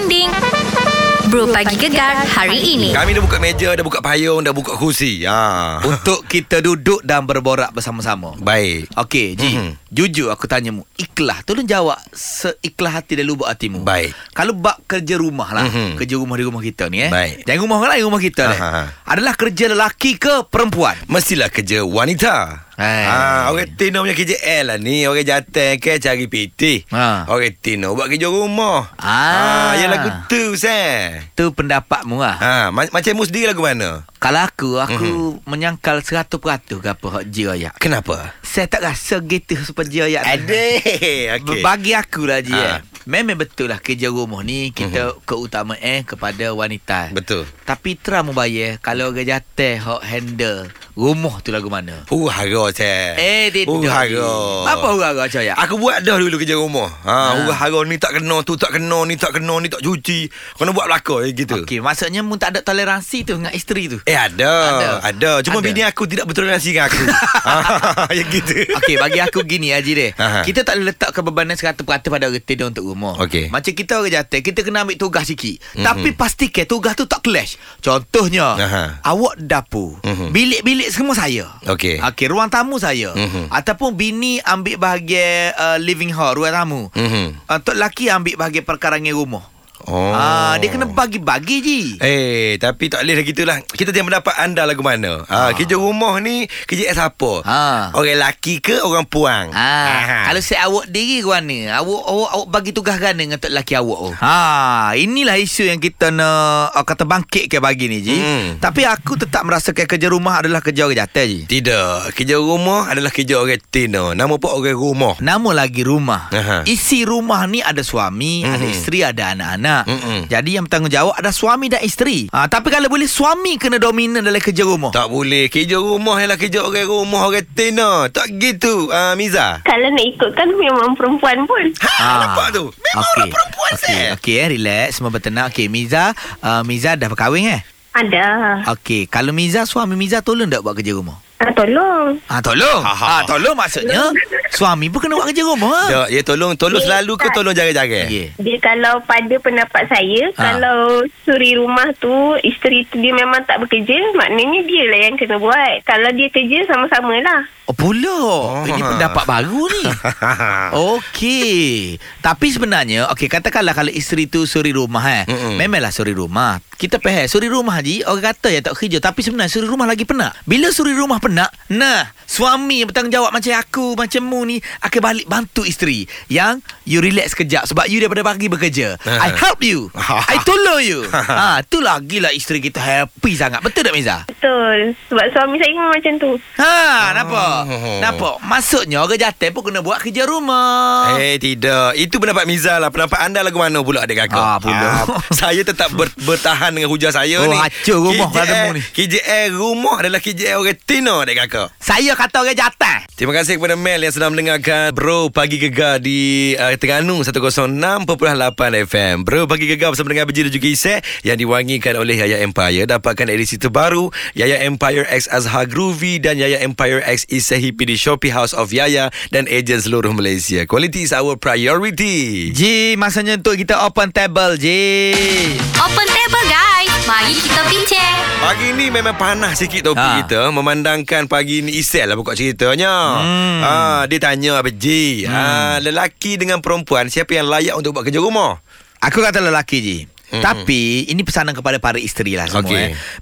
trending Bro Pagi Gegar hari ini. Kami dah buka meja, dah buka payung, dah buka kursi. Untuk kita duduk dan berborak bersama-sama. Baik. Okey, Ji. Jujur aku tanyamu, ikhlas. Tolong jawab seikhlas hati dan lubuk hatimu. Baik. Kalau bab kerja rumah lah, kerja rumah di rumah kita ni Baik. Jangan rumah orang lain, rumah kita ni. Adalah kerja lelaki ke perempuan? Mestilah kerja wanita. Orang Tino punya kerja L lah ni. Orang jantan ke cari PT. Orang Tino buat kerja rumah. Ya lagu tu sah. Tu pendapatmu lah. Macam mu sendiri lagu mana? Kalau aku menyangkal 100% ke apa hak Ji Royak. Kenapa? Saya tak rasa gitu sebab Ji Royak. Okay. Bagi akulah Ji memang betul lah kerja rumah ni kita keutamaan kepada wanita. Betul. Tapi teram bayar kalau orang jantan hak handle rumah tu lagu mana? Hara saya. Hara. Apa hara saya? Aku buat dah dulu kerja rumah. Hara ni tak kena, tu tak kena, ni tak kena, ni tak cuci. Kena buat belaka gitu. Okey, maksudnya mu tak ada toleransi tu dengan isteri tu? Ada. Cuma bini aku tidak bertoleransi dengan aku. Ya gitu. Okey, bagi aku gini Haji deh. Kita tak boleh letak kebebanan 100% pada orang tidur untuk rumah. Okay. Macam kita orang jatuh, kita kena ambil tugas sikit. Tapi pastikan tugas tu tak clash. Contohnya awak dapur, bilik-bilik semua saya. Okay, ruang tamu saya. Ataupun bini ambil bahagian living hall, ruang tamu. Untuk lelaki ambil bahagian perkarangan rumah. Dia kena bagi-bagi Ji. Tapi tak boleh dah gitulah. Kita tiada pendapat anda lagu mana. Kerja rumah ni kerja siapa? Orang lelaki ke orang puang? Kalau saya awak diri mana? Awak bagi tugas gana dengan tok lelaki awak. Inilah isu yang kita nak kata bangkit ke pagi ni Ji. Tapi aku tetap merasakan kerja rumah adalah kerja orang jantan Ji. Tidak. Kerja rumah adalah kerja orang tino. Nama pun orang rumah. Nama lagi rumah. Isi rumah ni ada suami, ada isteri, ada anak-anak. Jadi yang bertanggungjawab ada suami dan isteri. Tapi kalau boleh suami kena dominan dalam kerja rumah. Tak boleh. Kerja rumah ialah kerja orang rumah, orang tena. Tak gitu Miza. Kalau nak ikutkan memang perempuan pun. Nampak tu. Memanglah perempuan relax. Semua bertenang. Miza, Miza dah berkahwin? Ada. Kalau Miza, suami Miza tolong tak buat kerja rumah? Tolong. Tolong maksudnya suami pun kena buat kerja rumah. Ya, tolong selalu ke tolong jaga-jaga. Dia kalau pada pendapat saya, kalau suri rumah tu isteri tu dia memang tak bekerja, maknanya dia lah yang kena buat. Kalau dia kerja sama-sama lah. Ini pendapat baru ni. Tapi sebenarnya katakanlah kalau isteri tu suri rumah memanglah suri rumah. Kita faham suri rumah Haji orang kata yang tak kerja, tapi sebenarnya suri rumah lagi penat. Bila suri rumah penat, suami yang bertanggungjawab macam aku, macam mu ni akan balik bantu isteri. Yang you relax sekejap sebab you daripada pagi bekerja. I help you. I tolong you. Tu lagilah isteri kita happy sangat. Betul tak Miza? Betul. Sebab suami saya memang macam tu. Nampak? Maksudnya orang jantan pun kena buat kerja rumah. Tidak. Itu pendapat Miza lah. Pendapat anda lagu mana pula adik kakak? Saya tetap bertahan dengan hujah saya ni. Hancur rumah KJL, ni. KJL rumah adalah KJL orang tino adik kakak. Saya kata orang jantan. Terima kasih kepada Mel yang sedang mendengarkan Bro Pagi Gegar di Terengganu 106.8 FM. Bro Pagi Gegar bersama dengan Beji dan juga Isek yang diwangikan oleh Yaya Empire. Dapatkan edisi terbaru Yaya Empire X Azhar Groovy dan Yaya Empire X Isek Hippie di Shopee House of Yaya dan ejen seluruh Malaysia. Quality is our priority. Ji, masanya untuk kita open table Ji. Open table guys. Mari kita bincang. Pagi ni memang panas sikit topik kita. Memandangkan pagi ni Isek lah pokok ceritanya. Dia tanya apa Ji, lelaki dengan perempuan siapa yang layak untuk buat kerja rumah? Aku kata lelaki Ji. Tapi ini pesanan kepada para isteri lah semua.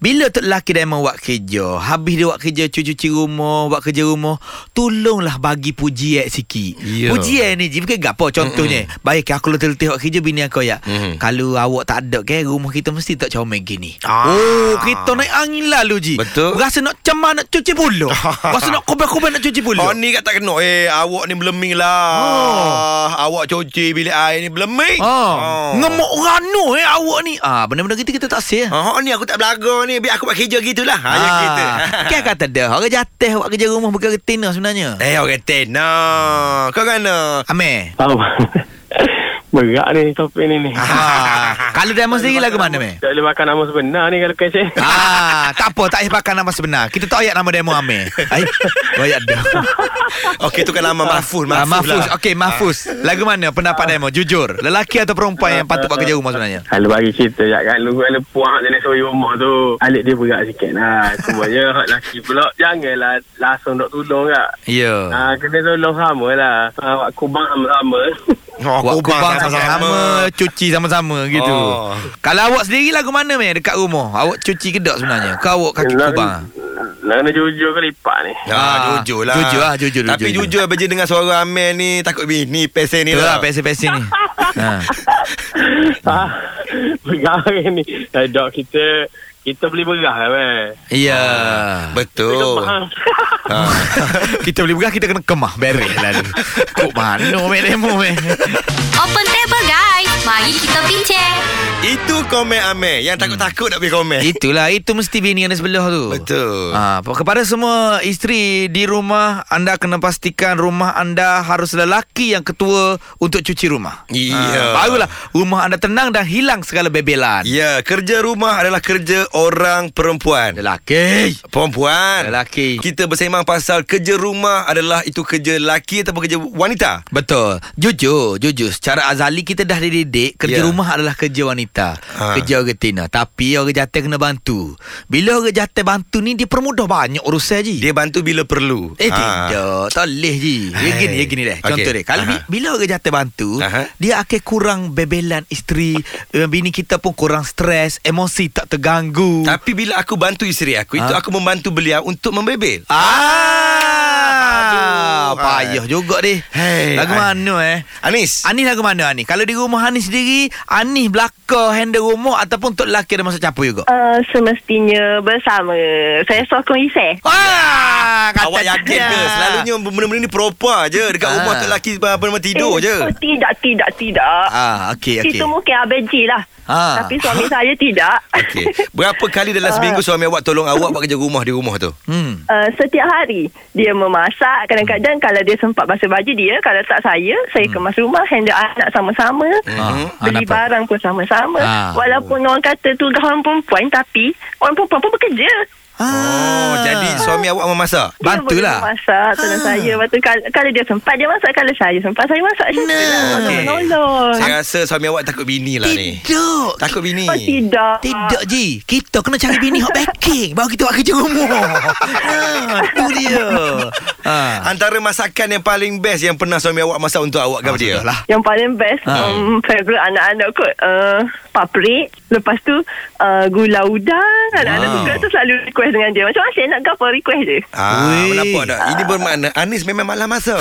Bila tu lelaki dia memang buat kerja, habis dia buat kerja cuci-cuci rumah, buat kerja rumah, tolonglah bagi pujian sikit. Pujian ni Ji bukan gapo. Contohnya baik aku letih-letih buat kerja bini aku ya. Kalau awak tak ada rumah kita mesti tak comel gini. Kita naik angin lalu Ji. Betul. Rasa nak cemar nak cuci pula. Rasa nak kubur-kubur nak cuci pula. Ni kat tak kena. Awak ni beleming lah. Awak cuci bilik air ni beleming. Ngemuk rano awak ni. Benda-benda gitu kita tak sel. Ni aku tak belaga ni. Biar aku buat kerja gitulah. Ya kita. Kan kata dah orang jatah buat kerja rumah bukan retina sebenarnya. Orang retina. Kau kan Amir. Berat ni topik ni. Kalau Diamond sendiri lagu mana meh? Tak boleh makan nama sebenar ni kalau kecil. Ah, tak apa, tak payah makan nama sebenar. Kita tak ayat nama Diamond Amir. Ai. Ayat dah. Okey, tukar nama Mahfuz. Mahfuz. Okey, Mahfuz. Lagu mana pendapat Diamond? Jujur. Lelaki atau perempuan yang patut buat kerja rumah sebenarnya? Kalau bagi cerita jak kalau puak jenis soi rumah tu, alik dia berat sikitlah. Semuanya hak lelaki pula janganlah langsung nak tolong tak. Ya. Ah, kena tolong samalah. Awak kubang sama-sama. Awak kubang sama-sama, cuci sama-sama gitu. Oh. Kalau awak sendiri lagu mana meh dekat rumah? Awak cuci kedok sebenarnya. Kau awak kaki kubang. Nak kena jujur ke lipat ni. Jujur lah. Tapi jujur apa je dengan suara Amel ni, takut bini pesen ni lah. Pesen-pesen ni. Bergaris ni. Dok kita beli berah lah meh. Ya, betul. Kita beli berah, kita kena kemah beres lah. Kok mana meh demo meh. Open table guys. Mari kita bincang. Itu komen Amel yang takut-takut nak bagi komen. Itulah, itu mesti bini yang ada sebelah tu. Betul. Kepada semua isteri di rumah, anda kena pastikan rumah anda harus lelaki yang ketua untuk cuci rumah. Iya. Barulah rumah anda tenang dan hilang segala bebelan. Ya, kerja rumah adalah kerja orang perempuan. Lelaki. Perempuan. Lelaki. Kita bersembang pasal kerja rumah adalah itu kerja lelaki atau kerja wanita. Betul. Jujur. Secara azali kita dah dididik kerja rumah adalah kerja wanita. Kerja orang tina. Tapi orang jantan kena bantu. Bila orang jantan bantu ni, dia permudah banyak urusan je. Dia bantu bila perlu. Tidak. Tak boleh je. Dia gini deh. Okay. Contoh dia. Kalau bila orang jantan bantu, dia akan kurang bebelan isteri. Bini kita pun kurang stres. Emosi tak terganggu. Tapi bila aku bantu isteri aku, itu aku membantu beliau untuk membebel. Payah juga deh. Lagu mana Anis lagu mana Anis? Kalau di rumah Anis sendiri, Anis belakang handle rumah ataupun untuk lelaki ada masuk campur juga? Semestinya bersama. Saya sokong Isai. Awak yakin ke? Selalunya benda-benda ni propa je. Dekat rumah untuk lelaki tidur je. Tidak. Okay. Itu mungkin Abang G lah. Tapi suami saya tidak. Okay. Berapa kali dalam seminggu suami awak tolong awak buat kerja rumah di rumah tu? Setiap hari dia memasak. Kadang-kadang kalau dia sempat basuh baju dia, kalau tak saya kemas rumah, handle anak sama-sama, beli barang pun sama-sama. Walaupun orang kata tu orang perempuan, tapi orang perempuan pun bekerja. Jadi suami awak memasak? Bantulah. Dia masak, tolong saya. Betul, kalau dia sempat dia masak, kalau saya sempat saya masak. Nolong. Saya rasa suami awak takut bini lah ni. Takut bini. Tidak je. Kita kena cari bini hot baking baru kita buat kerja rumah. Itu dia. Antara masakan yang paling best yang pernah suami awak masak untuk awak ke dia? Yang paling best favorite anak-anak kot paprik. Lepas tu gula udang. Anak-anak juga tu selalu request dengan dia. Macam mana saya nak gapa request dia? Kenapa dah? Ini bermakna Anis memang malas masak.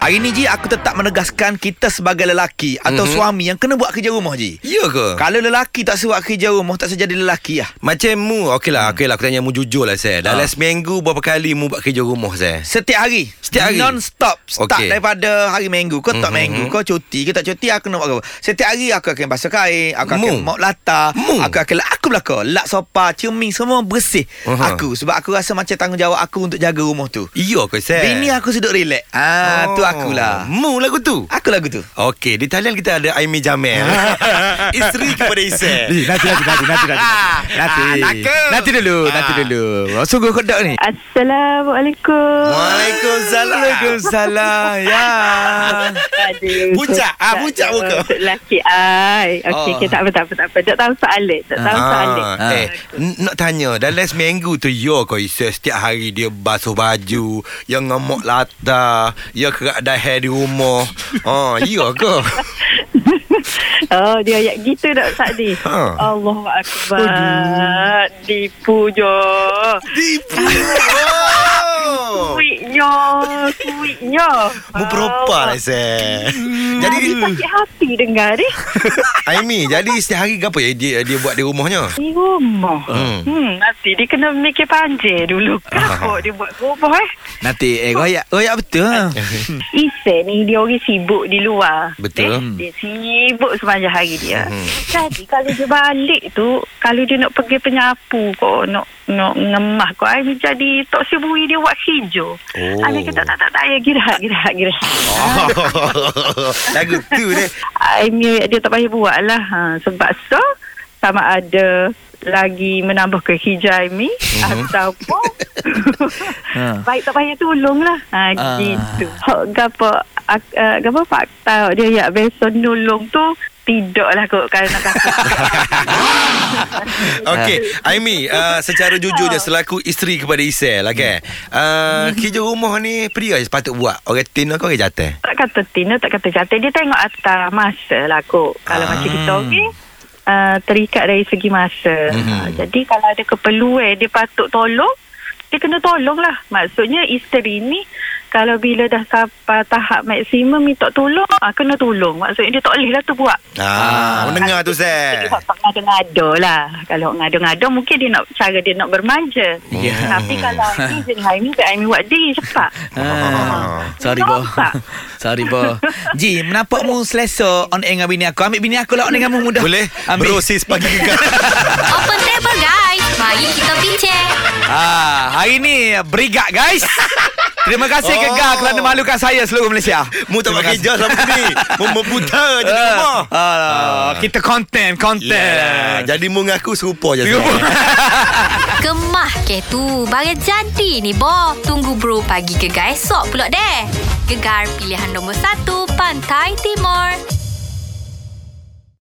Hari ni Ji, aku tetap menegaskan kita sebagai lelaki atau suami yang kena buat kerja rumah Ji. Ya ke? Kalau lelaki tak buat kerja rumah, tak jadi lelaki lah. Macam mu. Okey lah aku tanya mu jujur lah saya. Dalam seminggu berapa kali mu buat kerja rumah saya? Setiap hari. Non stop. Start daripada hari minggu. Kau tak minggu, kau cuti, kau tak cuti, aku nak buat apa? Setiap hari aku akan basuh kain, aku akan mop latar, aku belakang lap sofa, cermin semua bersih. Aku sebab aku rasa macam tanggungjawab aku untuk jaga rumah tu. Iya ke saya? Bini aku sedut relax. Tu akulah. Mu lagu tu. Aku lagu tu. Okey, di talian kita ada Aimi Jamel. Isteri kepada Isai. Nanti dulu. Sungguh kedok ni. Assalamualaikum. Waalaikumsalam. Ya. Puncak muka. Lelaki ai. Okey, tak apa. Tak tahu soalan. Nak tanya, dalam seminggu tu yo kau Isai setiap hari dia basuh baju, yang ngamuk latar, ya kerak dah hair di rumah. Yo kau. Dia ayat gitu dah tadi. Allahu akbar. Dipuja. Kuitnya Mupropa lah saya. Jadi sakit hati dengar ni. Aimi, jadi setiap hari apa ya dia buat di rumahnya? Di rumah. Nanti dia kena mikir panjang dulu. Kenapa dia buat rumah Nanti royak betul lah. Isai ni dia orang sibuk di luar. Betul. Dia sibuk sepanjang hari dia. Jadi kalau dia balik tu, kalau dia nak pergi penyapu kok, nak ngemah kok, Aimi jadi tak sibuk dia buat hijau. Ayah kata tak ya Gerak lagu tu dia dia tak payah buat lah sebab so sama ada lagi menambah ke hijai mi ataupun baik tak payah tolong lah gitu. Gapo fakta dia ya besok nulung tu tidaklah kot kalau nak kata. Okey, Aimi, secara jujur je selaku isteri kepada Isel, okey. Kerja rumah ni pria je patut buat. Orang tina ke orang jantan? Tak kata tina, tak kata jantan. Dia tengok atas masa lah kot. Kalau macam kita okey, terikat dari segi masa. Jadi kalau ada keperluan dia patut tolong, dia kena tolong lah. Maksudnya isteri ni kalau bila dah sampai tahap maksimum minta tolong, kena tolong. Maksudnya dia tak boleh lah tu buat. Dengar tu Zek. Tak ngada-ngada lah. Kalau ngada-ngada mungkin dia nak cara dia nak bermanja. Tapi kalau ni jenis Aimi, Aimi buat dia cepat. Sorry boh. Ji, menampakmu selesa on air dengan bini aku. Ambil bini aku lah on air dengan mudah. Boleh? Ambil. Bro sis pagi gegar. Open table guys. Mari kita bincang. Hari ni berigak guys. Terima kasih Gegar kerana malukan saya seluruh Malaysia. Mu tak pakai jas apa ni? Memputar je di rumah. Kita konten. Yeah. Jadi mu ngaku serupa je. Kemah ke tu. Barang jadi ni boh. Tunggu Bro Pagi Gegar esok pulak deh. Gegar pilihan nombor 1 Pantai Timur.